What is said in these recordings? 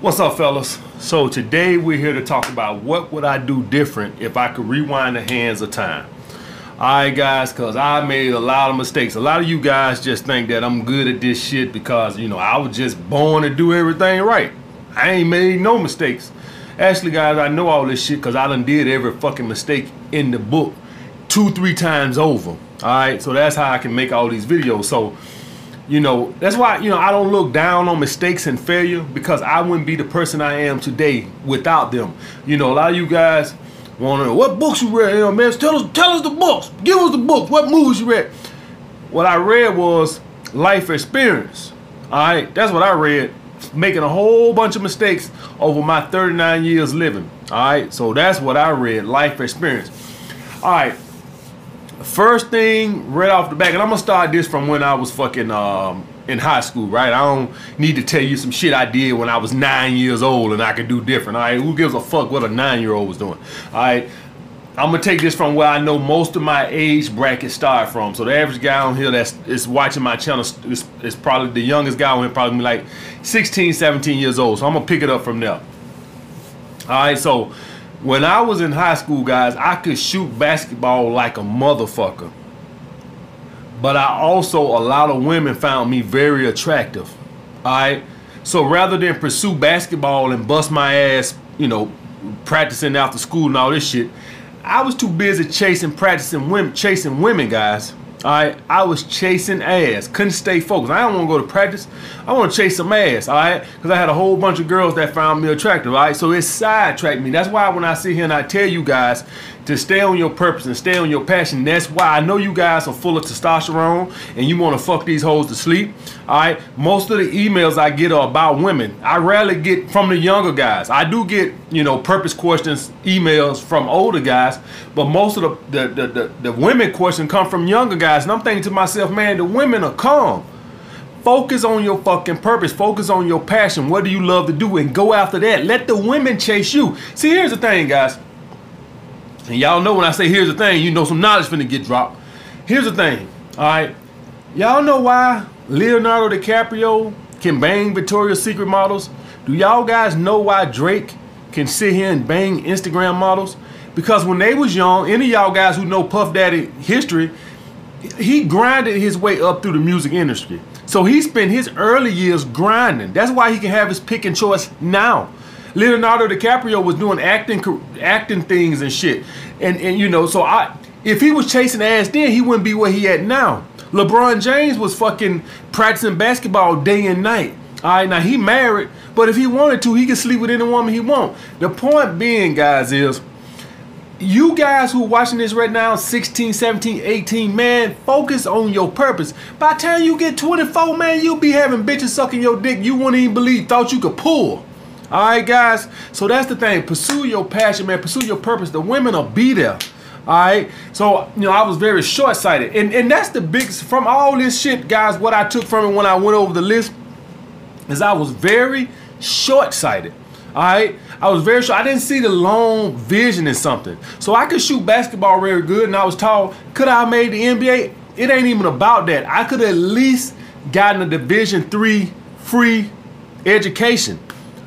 What's up, fellas? So today we're here to talk about what would I do different if I could rewind the hands of time. Alright guys, cause I made a lot of mistakes. A lot of you guys just think that I'm good at this shit because, you know, I was just born to do everything right. I ain't made no mistakes. Actually guys, I know all this shit cause I done did every fucking mistake in the book 2-3 times over. Alright, so that's how I can make all these videos. So you know, that's why, you know, I don't look down on mistakes and failure, because I wouldn't be the person I am today without them. You know, a lot of you guys want to know what books you read. You know, man, tell us the books. Give us the books. What movies you read? What I read was life experience. All right, that's what I read, making a whole bunch of mistakes over my 39 years living. All right, so that's what I read, life experience. All right. First thing right off the bat, and I'm gonna start this from when I was fucking in high school, right? I don't need to tell you some shit I did when I was 9 years old and I could do different. All right, who gives a fuck what a 9-year-old was doing? All right, I'm gonna take this from where I know most of my age bracket start from. So the average guy on here that's is watching my channel is probably the youngest guy on here, probably like 16, 17 years old. So I'm gonna pick it up from there. All right, so when I was in high school, guys, I could shoot basketball like a motherfucker. But I also, a lot of women found me very attractive. All right? So rather than pursue basketball and bust my ass, you know, practicing after school and all this shit, I was too busy chasing women, guys. All right? I was chasing ass. Couldn't stay focused. I don't want to go to practice. I want to chase some ass, all right? Because I had a whole bunch of girls that found me attractive, all right? So it sidetracked me. That's why when I sit here and I tell you guys to stay on your purpose and stay on your passion, that's why I know you guys are full of testosterone and you want to fuck these hoes to sleep, all right? Most of the emails I get are about women. I rarely get from the younger guys. I do get, you know, purpose questions, emails from older guys, but most of the women questions come from younger guys. And I'm thinking to myself, man, the women are calm. Focus on your fucking purpose. Focus on your passion. What do you love to do? And go after that. Let the women chase you. See, here's the thing, guys. And y'all know when I say here's the thing, you know some knowledge finna get dropped. Here's the thing, all right? Y'all know why Leonardo DiCaprio can bang Victoria's Secret models? Do y'all guys know why Drake can sit here and bang Instagram models? Because when they was young, any of y'all guys who know Puff Daddy history, he grinded his way up through the music industry. So he spent his early years grinding. That's why he can have his pick and choice now. Leonardo DiCaprio was doing acting things and shit. And you know, so if he was chasing ass then, he wouldn't be where he at now. LeBron James was fucking practicing basketball day and night. All right, now he married, but if he wanted to, he could sleep with any woman he want. The point being, guys, is you guys who are watching this right now, 16, 17, 18, man, focus on your purpose. By the time you get 24, man, you'll be having bitches sucking your dick you wouldn't even believe thought you could pull. All right, guys? So that's the thing. Pursue your passion, man. Pursue your purpose. The women will be there. All right? So, you know, I was very short-sighted. And that's the biggest, from all this shit, guys, what I took from it when I went over the list is I was very short-sighted. All right, I was very sure I didn't see the long vision in something. So I could shoot basketball very good and I was tall. Could I have made the NBA? It ain't even about that. I could have at least gotten a Division III free education.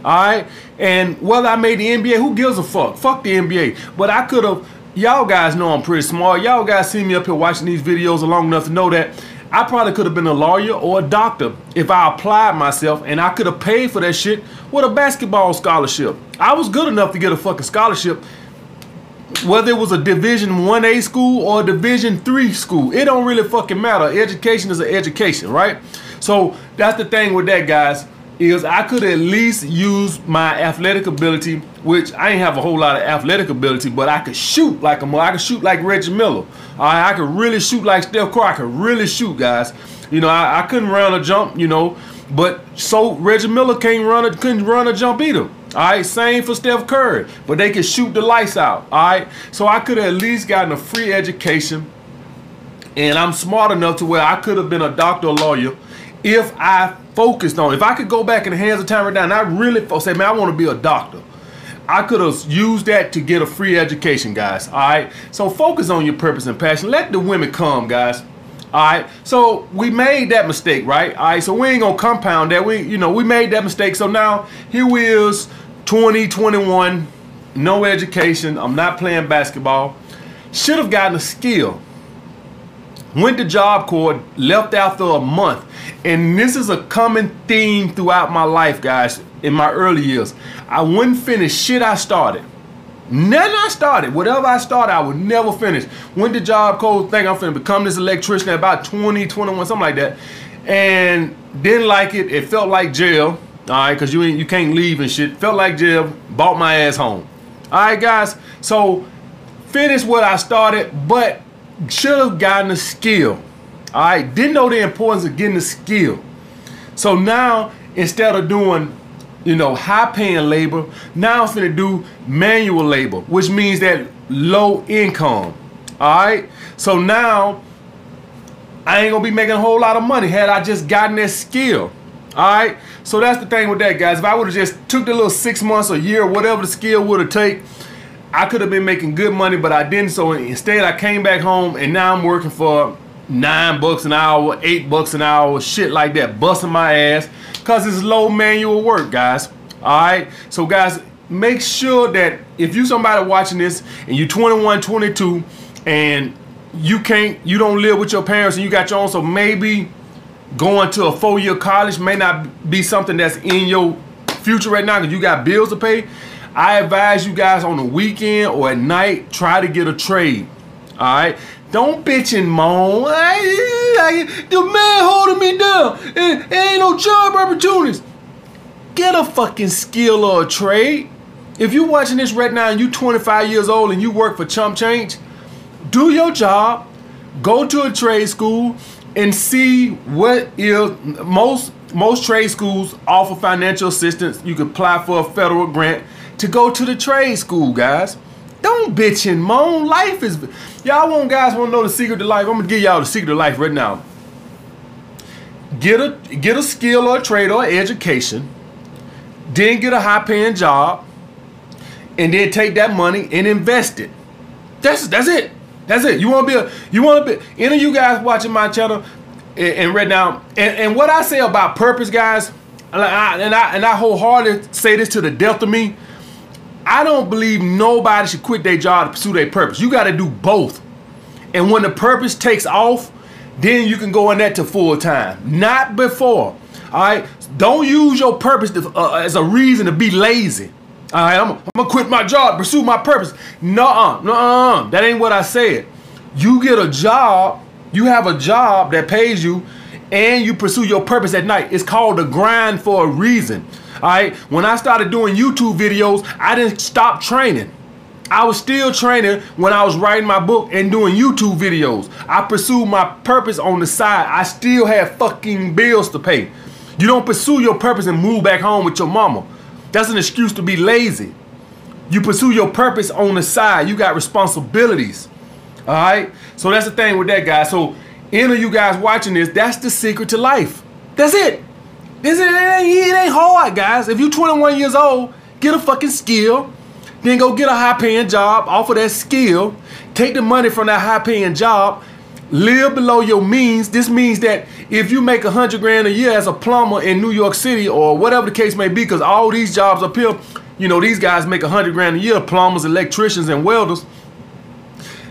All right, and whether I made the NBA, who gives a fuck? Fuck the NBA. But I could have, y'all guys know I'm pretty smart. Y'all guys see me up here watching these videos long enough to know that I probably could have been a lawyer or a doctor if I applied myself, and I could have paid for that shit with a basketball scholarship. I was good enough to get a fucking scholarship, whether it was a Division 1A school or a Division 3 school. It don't really fucking matter. Education is an education, right? So that's the thing with that, guys, is I could at least use my athletic ability, which I ain't have a whole lot of athletic ability, but I could shoot like I could shoot like Reggie Miller. I could really shoot like Steph Curry. I could really shoot, guys. You know, I couldn't run or jump, you know, but so Reggie Miller couldn't run or jump either. All right, same for Steph Curry, but they could shoot the lights out. All right, so I could have at least gotten a free education, and I'm smart enough to where I could have been a doctor or lawyer if I focused on, if I could go back in the hands of time right now and I really say, man, I want to be a doctor, I could have used that to get a free education, guys. All right, so focus on your purpose and passion. Let the women come, guys. Alright, so we made that mistake, right? Alright, so we ain't gonna compound that. We made that mistake. So now here we is, 2021, no education. I'm not playing basketball. Should have gotten a skill. Went to Job Corps, left after a month. And this is a common theme throughout my life, guys, in my early years. I wouldn't finish shit I started. Nothing I started. Whatever I started, I would never finish. Went to Job Corps, think I'm finna become this electrician at about 20, 21, something like that. And didn't like it. It felt like jail. Alright, because you can't leave and shit. Felt like jail. Bought my ass home. Alright, guys. So, finished what I started, but should have gotten a skill. Alright, didn't know the importance of getting a skill. So now, instead of doing high paying labor, now I'm finna do manual labor, which means that low income. Alright, so now I ain't gonna be making a whole lot of money had I just gotten that skill. Alright, so that's the thing with that, guys. If I would have just took the little 6 months or year, whatever the skill would have taken, I could have been making good money, but I didn't. So instead I came back home and now I'm working for $9 an hour, $8 an hour, shit like that, busting my ass, because it's low manual work, guys. Alright, so guys, make sure that if you somebody watching this and you're 21, 22 and you don't live with your parents and you got your own, so maybe going to a 4-year college may not be something that's in your future right now because you got bills to pay. I advise you guys on the weekend or at night, try to get a trade. Alright, don't bitch and moan. The man holding me down. It ain't no job opportunities. Get a fucking skill or a trade. If you're watching this right now and you're 25 years old and you work for chump change, do your job. Go to a trade school and see what is. Most trade schools offer financial assistance. You can apply for a federal grant to go to the trade school, guys. Don't bitch and moan. Life is... Y'all guys want to know the secret to life? I'm going to give y'all the secret to life right now. Get a skill or a trade or education. Then get a high-paying job. And then take that money and invest it. That's it. That's it. You want to be a... Any of you guys watching my channel and right now... And what I say about purpose, guys, and I wholeheartedly say this to the death of me, I don't believe nobody should quit their job to pursue their purpose. You got to do both. And when the purpose takes off, then you can go in that to full time. Not before. All right? Don't use your purpose as a reason to be lazy. All right? I'm going to quit my job, pursue my purpose. Nuh-uh. Nuh-uh. That ain't what I said. You get a job. You have a job that pays you, and you pursue your purpose at night. It's called the grind for a reason. Alright, when I started doing YouTube videos, I didn't stop training. I was still training when I was writing my book and doing YouTube videos. I pursued my purpose on the side. I still had fucking bills to pay. You don't pursue your purpose and move back home with your mama. That's an excuse to be lazy. You pursue your purpose on the side. You got responsibilities. Alright, so that's the thing with that, guys. So any of you guys watching this, that's the secret to life. That's it. It ain't hard, guys. If you're 21 years old, get a fucking skill. Then go get a high-paying job, offer that skill. Take the money from that high-paying job. Live below your means. This means that if you make $100 grand a year as a plumber in New York City or whatever the case may be, because all these jobs up here, these guys make $100 grand a year, plumbers, electricians, and welders.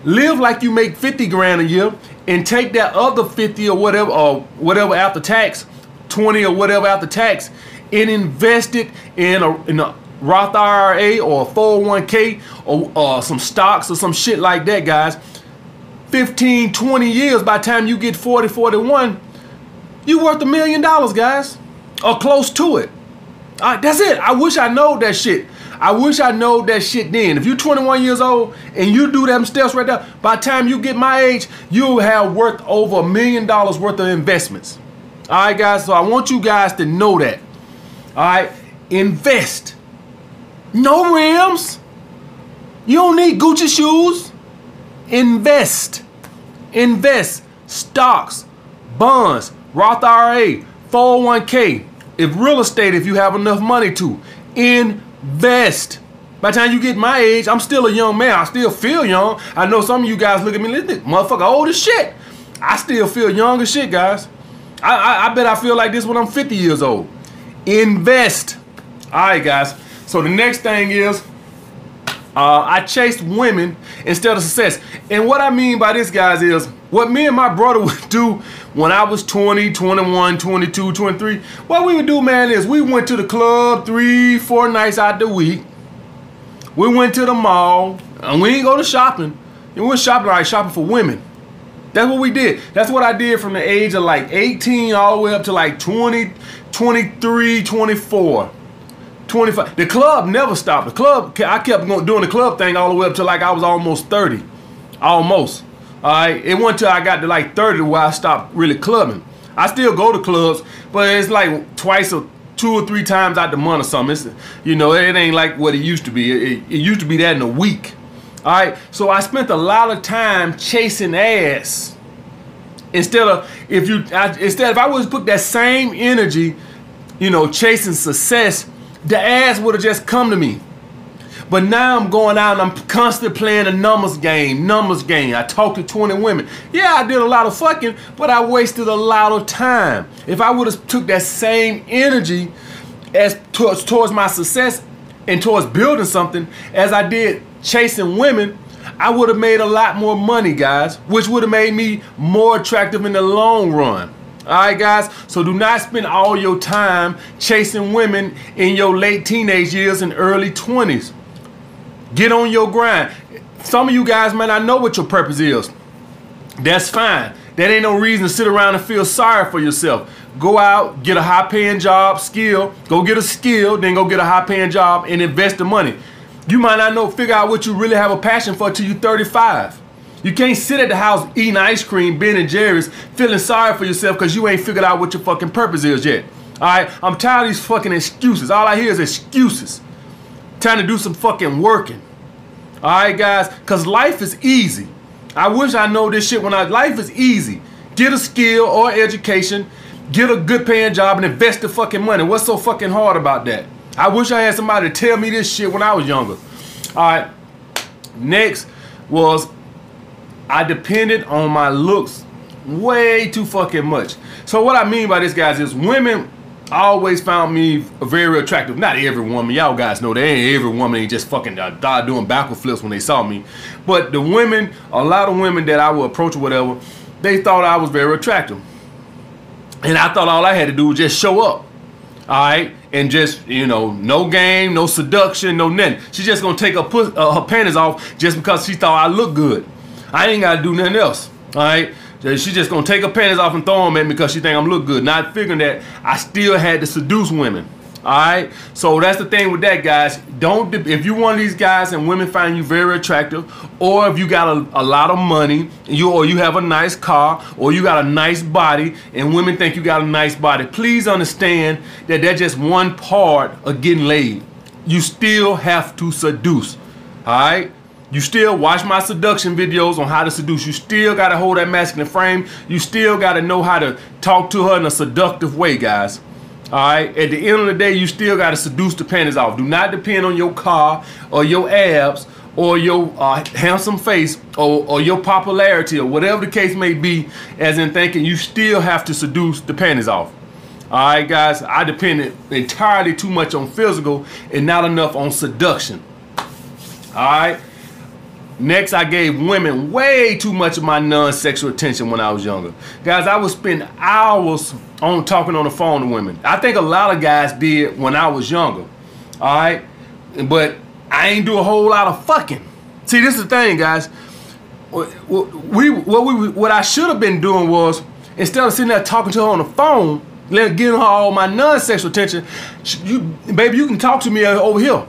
Live like you make $50 grand a year and take that other 50 or whatever after tax, 20 or whatever after tax, and invest it in a Roth IRA or a 401k or some stocks or some shit like that, guys. 15, 20 years, by the time you get 40, 41, you worth $1 million, guys, or close to it. That's it. I wish I know that shit. I wish I know that shit then. If you're 21 years old and you do them steps right there, by the time you get my age, you'll have worth over $1 million worth of investments. Alright, guys, so I want you guys to know that. Alright, invest. No rims. You don't need Gucci shoes. Invest. Invest. Stocks, bonds, Roth IRA, 401k, if real estate, if you have enough money to. Invest. By the time you get my age, I'm still a young man. I still feel young. I know some of you guys look at me, listen, motherfucker, old as shit. I still feel young as shit, guys. I bet I feel like this when I'm 50 years old. Invest. All right, guys. So the next thing is I chased women instead of success. And what I mean by this, guys, is what me and my brother would do when I was 20, 21, 22, 23, what we would do, man, is we went to the club 3-4 nights out the week. We went to the mall, and we didn't go to shopping. We went shopping, like shopping for women. That's what we did. That's what I did from the age of like 18 all the way up to like 20, 23, 24. 25. The club never stopped. The club, I kept doing the club thing all the way up to like I was almost 30. Almost. All right. It wasn't till I got to like 30 where I stopped really clubbing. I still go to clubs, but it's like twice or 2 or 3 times out the month or something. It's, you know, it ain't like what it used to be. It used to be that in a week. All right. So I spent a lot of time chasing ass. Instead of if I would have put that same energy, you know, chasing success, the ass would have just come to me. But now I'm going out and I'm constantly playing a numbers game, I talked to 20 women. Yeah, I did a lot of fucking, but I wasted a lot of time. If I would have took that same energy as towards my success and towards building something as I did chasing women, I would have made a lot more money, guys, which would have made me more attractive in the long run. Alright, guys, so do not spend all your time chasing women in your late teenage years and early 20s. Get on your grind. Some of you guys might not know what your purpose is. That's fine. That ain't no reason to sit around and feel sorry for yourself. Go out, get a high-paying job, go get a skill, then go get a high-paying job and invest the money. You might not know, figure out what you really have a passion for till you're 35. You can't sit at the house eating ice cream, Ben & Jerry's, feeling sorry for yourself because you ain't figured out what your fucking purpose is yet. All right? I'm tired of these fucking excuses. All I hear is excuses. Time to do some fucking working. All right, guys? Because life is easy. I wish I know this shit when life is easy. Get a skill or education, get a good paying job, and invest the fucking money. What's so fucking hard about that? I wish I had somebody to tell me this shit when I was younger. All right. Next was... I depended on my looks way too fucking much. So what I mean by this, guys, is women always found me very attractive. Not every woman. Y'all guys know that every woman ain't just fucking died doing backward flips when they saw me. But the women, a lot of women that I would approach or whatever, they thought I was very attractive. And I thought all I had to do was just show up. All right? And just, you know, no game, no seduction, no nothing. She's just going to take her panties off just because she thought I looked good. I ain't got to do nothing else, all right? She just going to take her panties off and throw them at me because she think I'm look good. Not figuring that I still had to seduce women, all right? So that's the thing with that, guys. Don't, if you're one of these guys and women find you very attractive, or if you got a lot of money, or you have a nice car, or you got a nice body, and women think you got a nice body, please understand that that's just one part of getting laid. You still have to seduce, all right? You still watch my seduction videos on how to seduce. You still got to hold that masculine frame. You still got to know how to talk to her in a seductive way, guys. All right? At the end of the day, you still got to seduce the panties off. Do not depend on your car or your abs or your handsome face or your popularity or whatever the case may be, as in thinking you still have to seduce the panties off. All right, guys? I depended entirely too much on physical and not enough on seduction. All right? Next, I gave women way too much of my non-sexual attention when I was younger. Guys, I would spend hours on talking on the phone to women. I think a lot of guys did when I was younger, all right? But I ain't do a whole lot of fucking. See, this is the thing, guys. What I should have been doing was, instead of sitting there talking to her on the phone, giving her all my non-sexual attention, baby, you can talk to me over here.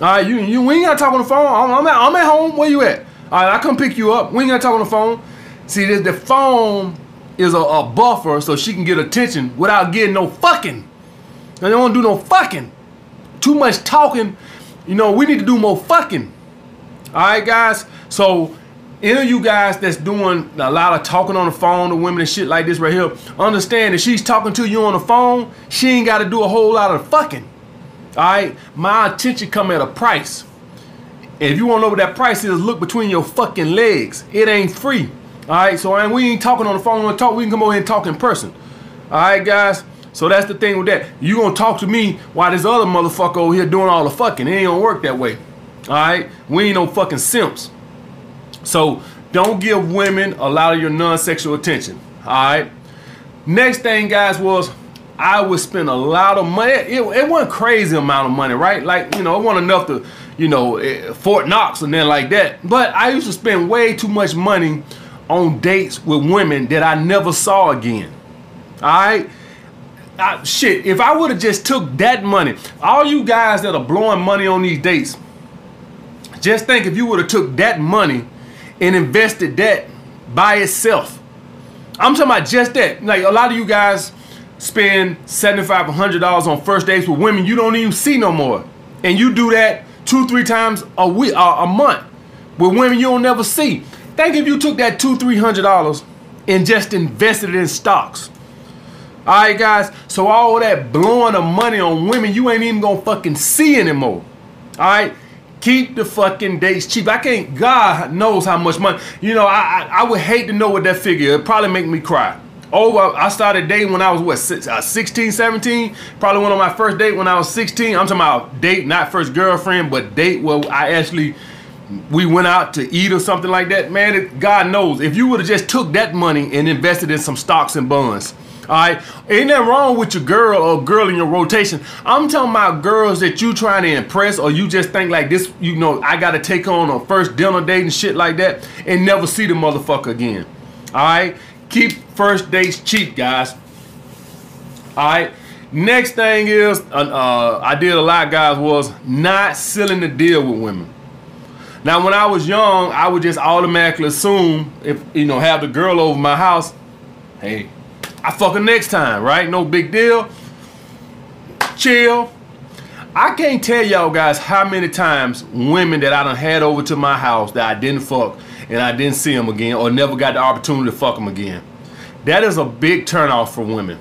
All right, we ain't got to talk on the phone. I'm at home. Where you at? All right, I come pick you up. We ain't got to talk on the phone. See, the phone is a buffer so she can get attention without getting no fucking. They don't want to do no fucking. Too much talking. You know, we need to do more fucking. All right, guys? So, any of you guys that's doing a lot of talking on the phone to women and shit like this right here, understand that she's talking to you on the phone, she ain't got to do a whole lot of fucking. All right, my attention come at a price. If you want to know what that price is, look between your fucking legs. It ain't free. Alright, so we ain't talking on the phone, we can come over here and talk in person. Alright, guys? So that's the thing with that. You gonna talk to me while this other motherfucker over here doing all the fucking. It ain't gonna work that way. Alright? We ain't no fucking simps. So don't give women a lot of your non-sexual attention. Alright? Next thing, guys, was I would spend a lot of money. It wasn't crazy amount of money, right? Like, you know, it wasn't enough to, you know, Fort Knox and then like that. But I used to spend way too much money on dates with women that I never saw again. Alright? Shit, if I would have just took that money, all you guys that are blowing money on these dates, just think if you would have took that money and invested that by itself. I'm talking about just that. Like, a lot of you guys spend $75, $100 on first dates with women you don't even see no more. And you do that 2-3 times a week, a month, with women you don't never see. Think if you took that $200-300 and just invested it in stocks. Alright, guys, so all that blowing of money on women you ain't even gonna fucking see anymore. Alright? Keep the fucking dates cheap. I can't, God knows how much money. You know, I would hate to know what that figure. It'd probably make me cry. Oh, I started dating when I was, what, 16, 17? Probably went on my first date when I was 16. I'm talking about date, not first girlfriend, but date where I actually, we went out to eat or something like that. Man, God knows. If you would have just took that money and invested in some stocks and bonds. All right, ain't that wrong with your girl or girl in your rotation? I'm talking about girls that you trying to impress, or you just think like this, you know, I got to take on a first dinner date and shit like that and never see the motherfucker again. All right, keep first dates cheap, guys. All right, next thing is, I did a lot, guys, was not sealing the deal with women. Now, when I was young, I would just automatically assume if, you know, have the girl over my house, hey, I fuck her next time, right? No big deal. Chill. I can't tell y'all guys how many times women that I done had over to my house that I didn't fuck and I didn't see them again or never got the opportunity to fuck them again. That is a big turnoff for women.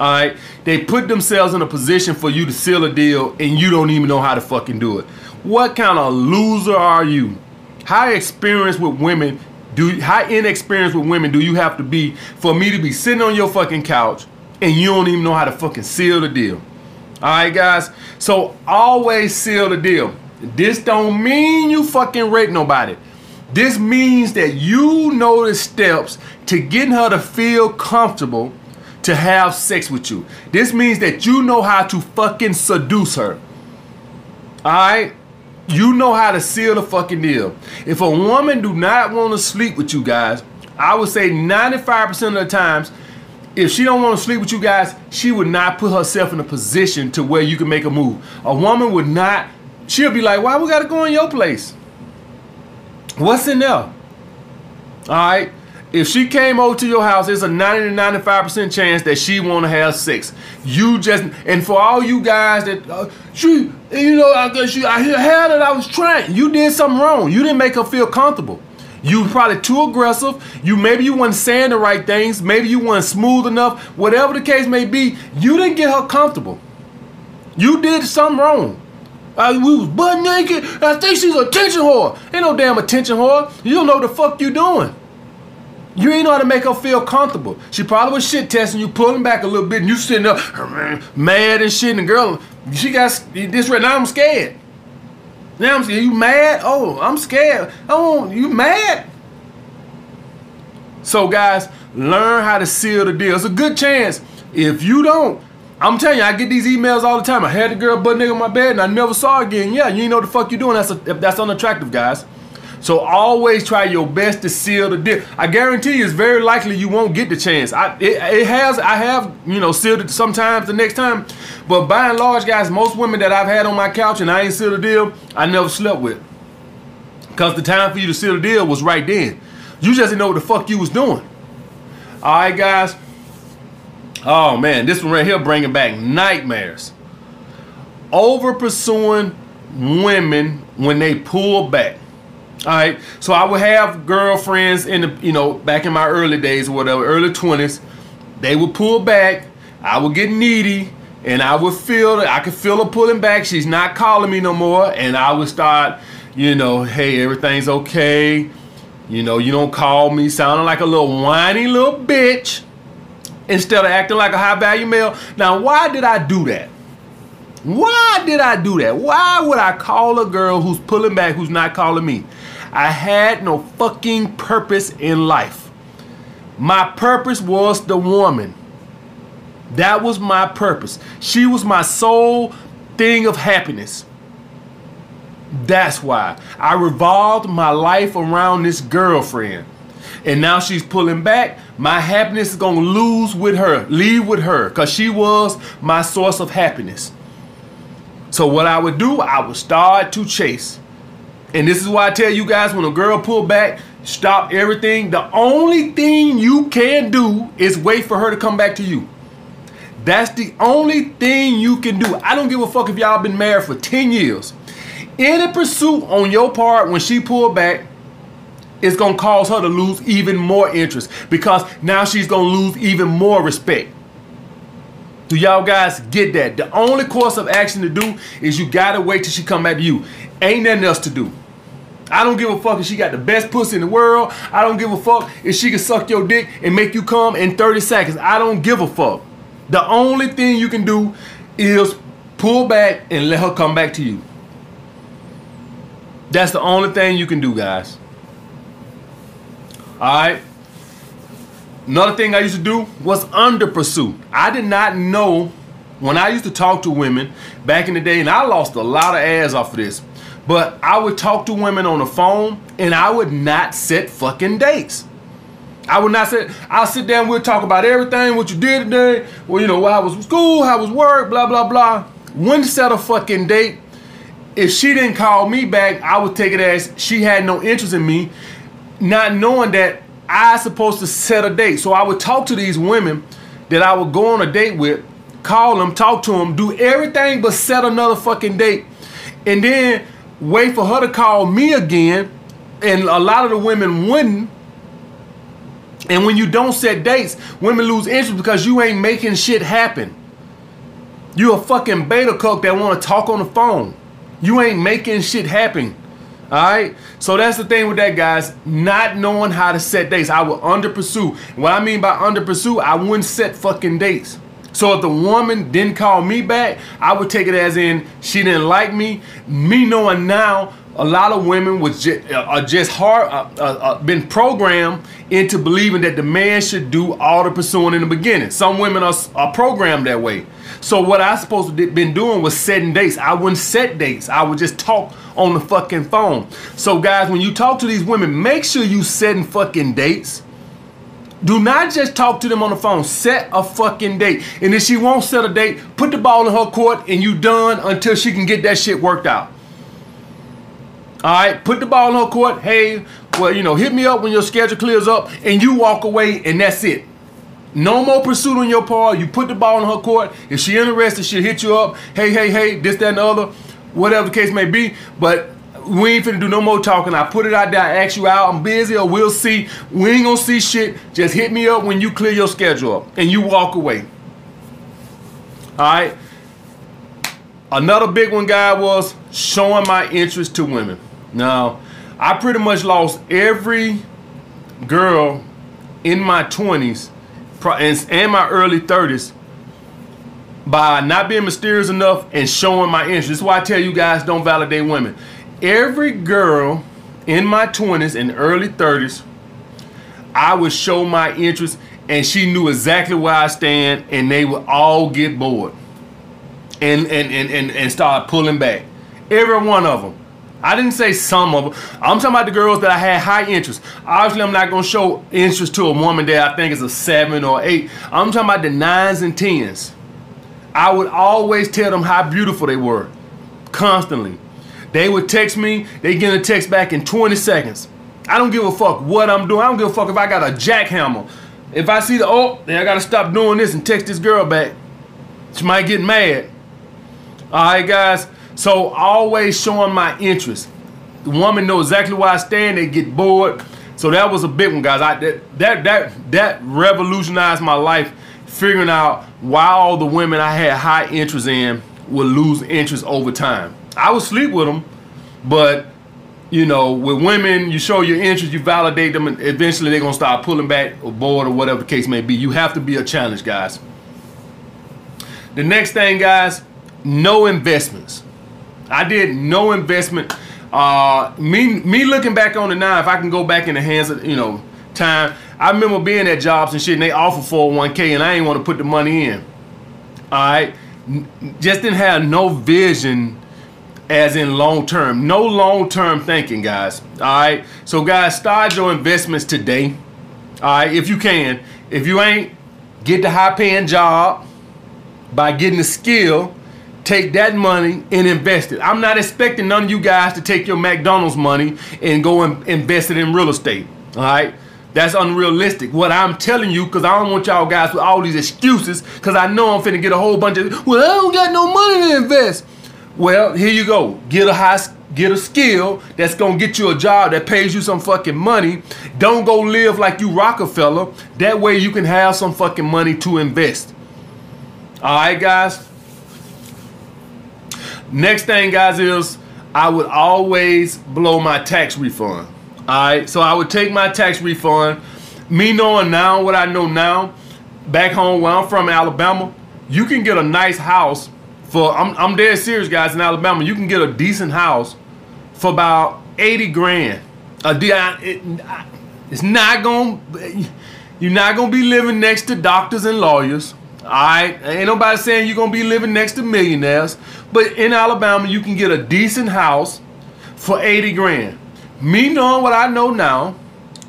All right? They put themselves in a position for you to seal a deal and you don't even know how to fucking do it. What kind of loser are you? How experienced with women? How inexperienced with women do you have to be for me to be sitting on your fucking couch and you don't even know how to fucking seal the deal? Alright, guys? So always seal the deal. This don't mean you fucking rape nobody. This means that you know the steps to getting her to feel comfortable to have sex with you. This means that you know how to fucking seduce her. Alright? You know how to seal the fucking deal. If a woman do not want to sleep with you guys, I would say 95% of the times, if she don't want to sleep with you guys, she would not put herself in a position to where you can make a move. A woman would not, she'll be like, why we got to go in your place? What's in there? All right. If she came over to your house, there's a 90 to 95% chance that she want to have sex. You just, and for all you guys that, she, you know, I heard that I was trying. You did something wrong. You didn't make her feel comfortable. You were probably too aggressive. Maybe you weren't saying the right things. Maybe you weren't smooth enough. Whatever the case may be, you didn't get her comfortable. You did something wrong. We was butt naked. I think she's an attention whore. Ain't no damn attention whore. You don't know what the fuck you doing. You ain't know how to make her feel comfortable. She probably was shit testing you, pulling back a little bit, and you sitting up mad and shit. And the girl, she got this right now. I'm scared. Now I'm scared. You mad? Oh, I'm scared. Oh, you mad? So guys, learn how to seal the deal. It's a good chance. If you don't, I'm telling you, I get these emails all the time. I had the girl butt naked in my bed, and I never saw her again. Yeah, you ain't know what the fuck you doing. That's unattractive, guys. So always try your best to seal the deal. I guarantee you, it's very likely you won't get the chance. I have, you know, sealed it sometimes the next time. But by and large, guys, most women that I've had on my couch and I ain't sealed the deal, I never slept with. Because the time for you to seal the deal was right then. You just didn't know what the fuck you was doing. All right, guys. Oh, man, this one right here bringing back nightmares. Over pursuing women when they pull back. All right, so I would have girlfriends in the, you know, back in my early days or whatever, early 20s. They would pull back. I would get needy, and I would feel that I could feel her pulling back. She's not calling me no more, and I would start, you know, hey, everything's okay. You know, you don't call me sounding like a little whiny little bitch instead of acting like a high value male. Now, why did I do that? Why did I do that? Why would I call a girl who's pulling back, who's not calling me? I had no fucking purpose in life. My purpose was the woman. That was my purpose. She was my sole thing of happiness. That's why I revolved my life around this girlfriend. And now she's pulling back. My happiness is going to leave with her, because she was my source of happiness. So what I would do, I would start to chase. And this is why I tell you guys, when a girl pull back, stop everything. The only thing you can do is wait for her to come back to you. That's the only thing you can do. I don't give a fuck if y'all been married for 10 years. Any pursuit on your part when she pulled back, it's going to cause her to lose even more interest, because now she's going to lose even more respect. Do y'all guys get that? The only course of action to do is you gotta wait till she come back to you. Ain't nothing else to do. I don't give a fuck if she got the best pussy in the world. I don't give a fuck if she can suck your dick and make you come in 30 seconds. I don't give a fuck. The only thing you can do is pull back and let her come back to you. That's the only thing you can do, guys. Alright. Another thing I used to do was under pursue. I did not know, when I used to talk to women back in the day, and I lost a lot of ass off of this, but I would talk to women on the phone and I would not set fucking dates. I would not set, I'll sit down, we'll talk about everything, what you did today, well, you know, how was school, how was work, blah, blah, blah. Wouldn't set a fucking date. If she didn't call me back, I would take it as she had no interest in me, not knowing that I was supposed to set a date. So I would talk to these women that I would go on a date with, call them, talk to them, do everything but set another fucking date, and then wait for her to call me again. And a lot of the women wouldn't. And when you don't set dates, women lose interest because you ain't making shit happen. You a fucking beta cuck that want to talk on the phone. You ain't making shit happen. Alright, so that's the thing with that, guys. Not knowing how to set dates. I would under pursue. What I mean by under pursue, I wouldn't set fucking dates. So if the woman didn't call me back, I would take it as in she didn't like me. Me knowing now, a lot of women was been programmed into believing that the man should do all the pursuing in the beginning. Some women are programmed that way. So what I supposed to been doing was setting dates. I wouldn't set dates. I would just talk on the fucking phone. So guys, when you talk to these women, make sure you setting fucking dates. Do not just talk to them on the phone. Set a fucking date. And if she won't set a date, put the ball in her court and you done until she can get that shit worked out. Alright, put the ball in her court. Hey, well, you know, hit me up when your schedule clears up, and you walk away, and that's it. No more pursuit on your part. You put the ball in her court. If she interested, she'll hit you up. Hey, hey, hey, this, that, and the other, whatever the case may be. But we ain't finna do no more talking. I put it out there. I ask you out. I'm busy, or we'll see. We ain't gonna see shit. Just hit me up when you clear your schedule up, and you walk away. Alright. Another big one, guy, was showing my interest to women. Now, I pretty much lost every girl in my 20s and my early 30s by not being mysterious enough and showing my interest. This is why I tell you guys, don't validate women. Every girl in my 20s and early 30s, I would show my interest, and she knew exactly where I stand, and they would all get bored and start pulling back. Every one of them. I didn't say some of them. I'm talking about the girls that I had high interest. Obviously, I'm not going to show interest to a woman that I think is a 7 or 8. I'm talking about the 9s and 10s. I would always tell them how beautiful they were. Constantly. They would text me. They get a text back in 20 seconds. I don't give a fuck what I'm doing. I don't give a fuck if I got a jackhammer. If I see the, oh, then I got to stop doing this and text this girl back. She might get mad. Alright, guys, so always showing my interest. The woman knows exactly where I stand. They get bored. So that was a big one, guys. That revolutionized my life, figuring out why all the women I had high interest in would lose interest over time. I would sleep with them, but You know, with women, you show your interest, you validate them, and eventually they're going to start pulling back or bored or whatever the case may be. You have to be a challenge, guys. The next thing, guys, no investments. I did no investment. Me looking back on it now, if I can go back in the hands of, you know, time, I remember being at jobs and shit, and they offer 401k, and I ain't want to put the money in. All right? Just didn't have no vision as in long-term. No long-term thinking, guys. All right? So, guys, start your investments today. All right? If you can. If you ain't, get the high-paying job by getting the skill. Take that money and invest it. I'm not expecting none of you guys to take your McDonald's money and go and invest it in real estate. All right? That's unrealistic. What I'm telling you, because I don't want y'all guys with all these excuses, because I know I'm finna get a whole bunch of, well, I don't got no money to invest. Well, here you go. Get a skill that's going to get you a job that pays you some fucking money. Don't go live like you Rockefeller. That way you can have some fucking money to invest. All right, guys? Next thing, guys, is I would always blow my tax refund. All right? So I would take my tax refund. Me knowing now what I know now, back home where I'm from, Alabama, you can get a nice house. I'm dead serious, guys, in Alabama. You can get a decent house for about 80 grand. It's not gonna, you're not gonna be living next to doctors and lawyers. All right, ain't nobody saying you're gonna be living next to millionaires, but in Alabama, you can get a decent house for 80 grand. Me knowing what I know now,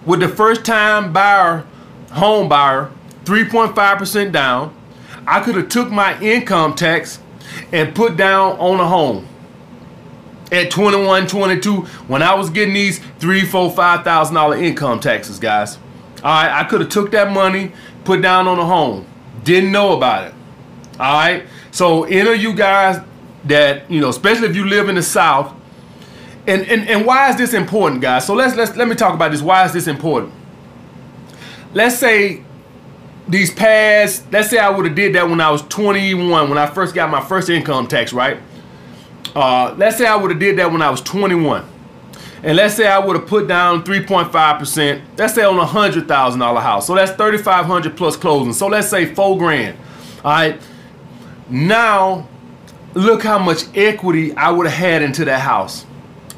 with the first-time buyer, home buyer, 3.5% down, I could have took my income tax and put down on a home at 21, 22, when I was getting these $3,000, $4,000, $5,000 income taxes, guys. All right, I could have took that money, put down on a home. Didn't know about it. All right, so any of you guys that, you know, especially if you live in the South, and why is this important, guys? So let me talk about this. Why is this important? Let's say. These past, let's say I would have did that when I was 21, when I first got my first income tax, right? Let's say I would have did that when I was 21. And let's say I would have put down 3.5%, let's say on a $100,000 house. So that's $3,500 plus closing. So let's say 4 grand, all right? Now, look how much equity I would have had into that house.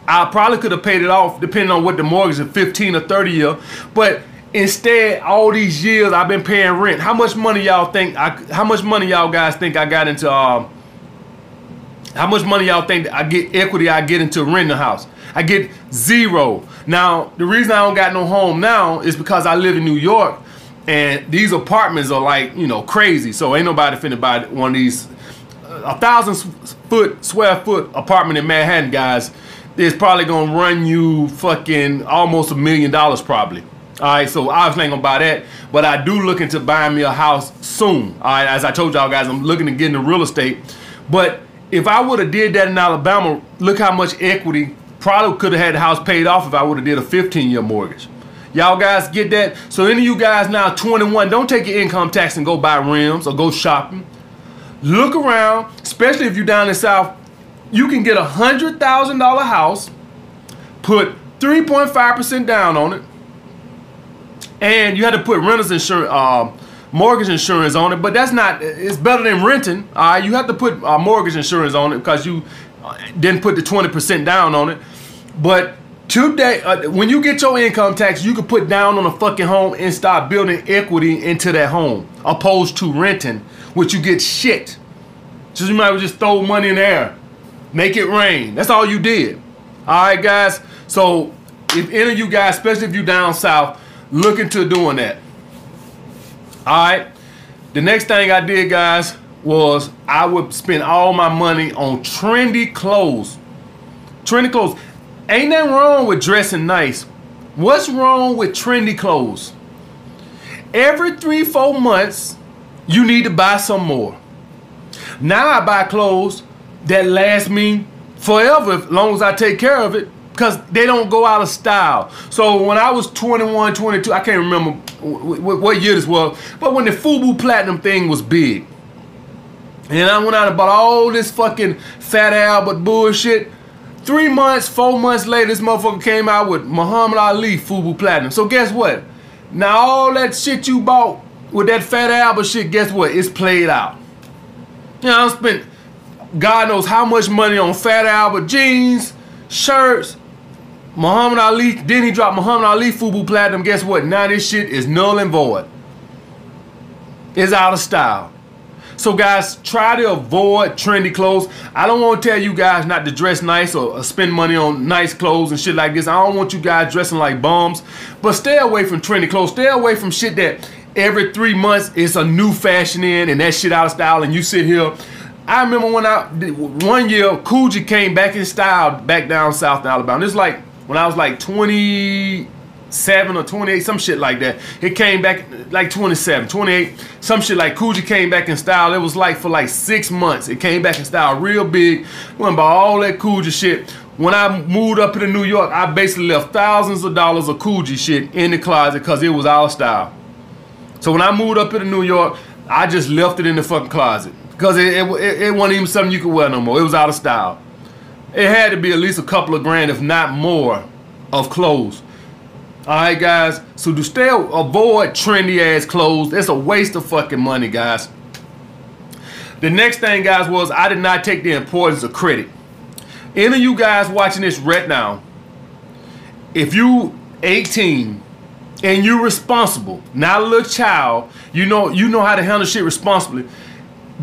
I probably could have paid it off depending on what the mortgage is, 15 or 30 year, but instead, all these years I've been paying rent. How much money y'all think? How much money y'all guys think I got into? How much money y'all think I get equity? I get into renting a house. I get zero. Now, the reason I don't got no home now is because I live in New York, and these apartments are like, you know, crazy. So ain't nobody finna buy one of these 1,000 square foot apartment in Manhattan, guys. It's probably gonna run you fucking almost $1 million, probably. All right, so obviously ain't gonna buy that, but I do look into buying me a house soon. All right, as I told y'all guys, I'm looking to get into real estate. But if I would have did that in Alabama, look how much equity, probably could have had the house paid off if I would have did a 15-year mortgage. Y'all guys get that? So any of you guys now 21, don't take your income tax and go buy rims or go shopping. Look around, especially if you're down in the South. You can get a $100,000 house, put 3.5% down on it, and you had to put renter's insurance, mortgage insurance on it, but that's not, it's better than renting. You have to put mortgage insurance on it because you didn't put the 20% down on it. But today, when you get your income tax, you can put down on a fucking home and start building equity into that home, opposed to renting, which you get shit. Just you might as well just throw money in the air, make it rain. That's all you did. All right, guys. So if any of you guys, especially if you down south, look into doing that. All right. The next thing I did, guys, was I would spend all my money on trendy clothes. Trendy clothes. Ain't nothing wrong with dressing nice. What's wrong with trendy clothes? Every 3-4 months, you need to buy some more. Now I buy clothes that last me forever, as long as I take care of it, because they don't go out of style. So when I was 21, 22, I can't remember what year this was, but when the FUBU Platinum thing was big, and I went out and bought all this fucking Fat Albert bullshit, 3 months, 4 months later, this motherfucker came out with Muhammad Ali FUBU Platinum. So guess what? Now all that shit you bought with that Fat Albert shit, guess what? It's played out. You know, I spent God knows how much money on Fat Albert jeans, shirts, Muhammad Ali. Then he dropped Muhammad Ali FUBU Platinum. Guess what? Now this shit is null and void. It's out of style. So guys, try to avoid trendy clothes. I don't want to tell you guys not to dress nice or spend money on nice clothes and shit like this. I don't want you guys dressing like bums. But stay away from trendy clothes. Stay away from shit that every 3 months it's a new fashion in and that shit out of style and you sit here. I remember when one year, Coogee came back in style back down south in Alabama. It's like when I was like 27 or 28, some shit like that. It came back like 27, 28, some shit like Coogee came back in style. It was like for like 6 months. It came back in style real big. Went by all that Coogee shit. When I moved up to New York, I basically left thousands of dollars of Coogee shit in the closet because it was out of style. So when I moved up to New York, I just left it in the fucking closet because it wasn't even something you could wear no more. It was out of style. It had to be at least a couple of grand, if not more, of clothes. Alright guys, so to stay avoid trendy ass clothes. It's a waste of fucking money, guys. The next thing, guys, was I did not take the importance of credit. Any of you guys watching this right now, if you 18 and you responsible, not a little child, you know how to handle shit responsibly,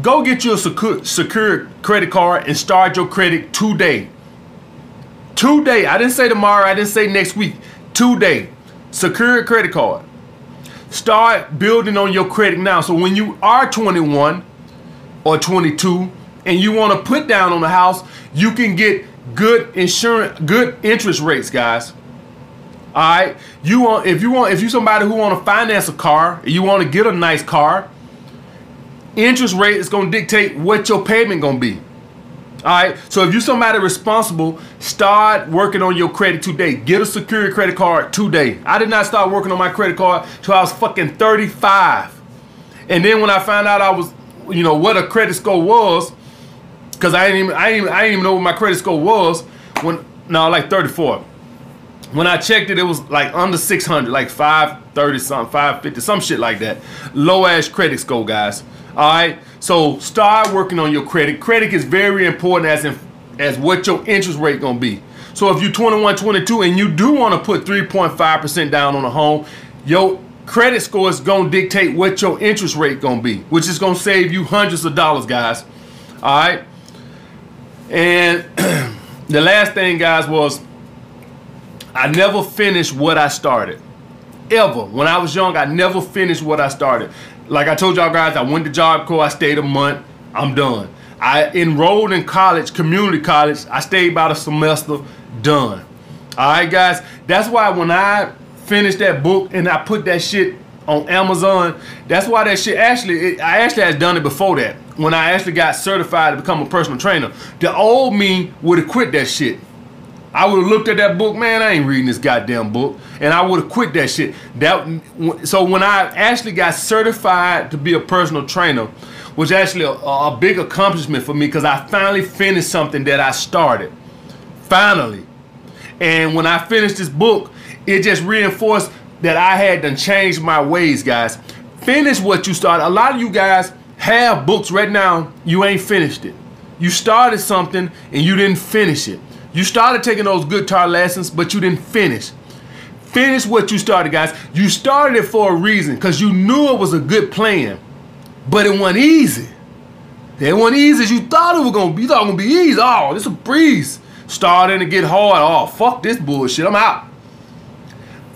go get you a secure credit card and start your credit today. Today. I didn't say tomorrow, I didn't say next week. Today, secure credit card. Start building on your credit now. So when you are 21 or 22 and you want to put down on the house, you can get good insurance, good interest rates, guys. All right. If you're somebody who want to finance a car, you want to get a nice car, interest rate is going to dictate what your payment going to be. Alright, so if you're somebody responsible, start working on your credit today. Get a secure credit card today. I did not start working on my credit card till I was fucking 35. And then when I found out what a credit score was, because I didn't even know what my credit score was like 34. When I checked it, it was like under 600, like 530 something, 550, some shit like that. Low ass credit score, guys. Alright, so start working on your credit. Credit is very important as what your interest rate going to be. So if you're 21, 22 and you do want to put 3.5% down on a home, your credit score is going to dictate what your interest rate going to be, which is going to save you hundreds of dollars, guys. Alright, and the last thing, guys, was I never finished what I started. Ever. When I was young, I never finished what I started. Like I told y'all guys, I went to Job Corps, I stayed a month, I'm done. I enrolled in college, community college, I stayed about a semester, done. Alright guys, that's why when I finished that book and I put that shit on Amazon, that's why that shit I actually had done it before that. When I actually got certified to become a personal trainer, the old me would have quit that shit. I would have looked at that book, man, I ain't reading this goddamn book. And I would have quit that shit. So when I actually got certified to be a personal trainer, was actually a big accomplishment for me because I finally finished something that I started. Finally. And when I finished this book, it just reinforced that I had done changed my ways, guys. Finish what you started. A lot of you guys have books right now, you ain't finished it. You started something and you didn't finish it. You started taking those guitar lessons, but you didn't finish. Finish what you started, guys. You started it for a reason, because you knew it was a good plan, but it wasn't easy. It wasn't easy as you thought it was going to be. You thought it was going to be easy. Oh, this is a breeze. Starting to get hard. Oh, fuck this bullshit. I'm out.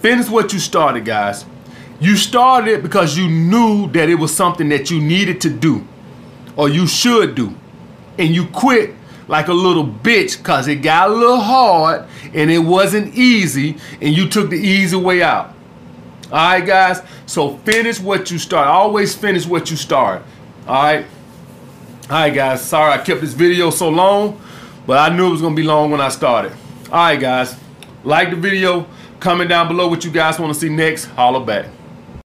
Finish what you started, guys. You started it because you knew that it was something that you needed to do, or you should do, and you quit like a little bitch because it got a little hard and it wasn't easy and you took the easy way out. Alright guys, so finish what you start. Always finish what you start. Alright. Alright guys, sorry I kept this video so long, but I knew it was going to be long when I started. Alright guys, like the video, comment down below what you guys want to see next. Holla back.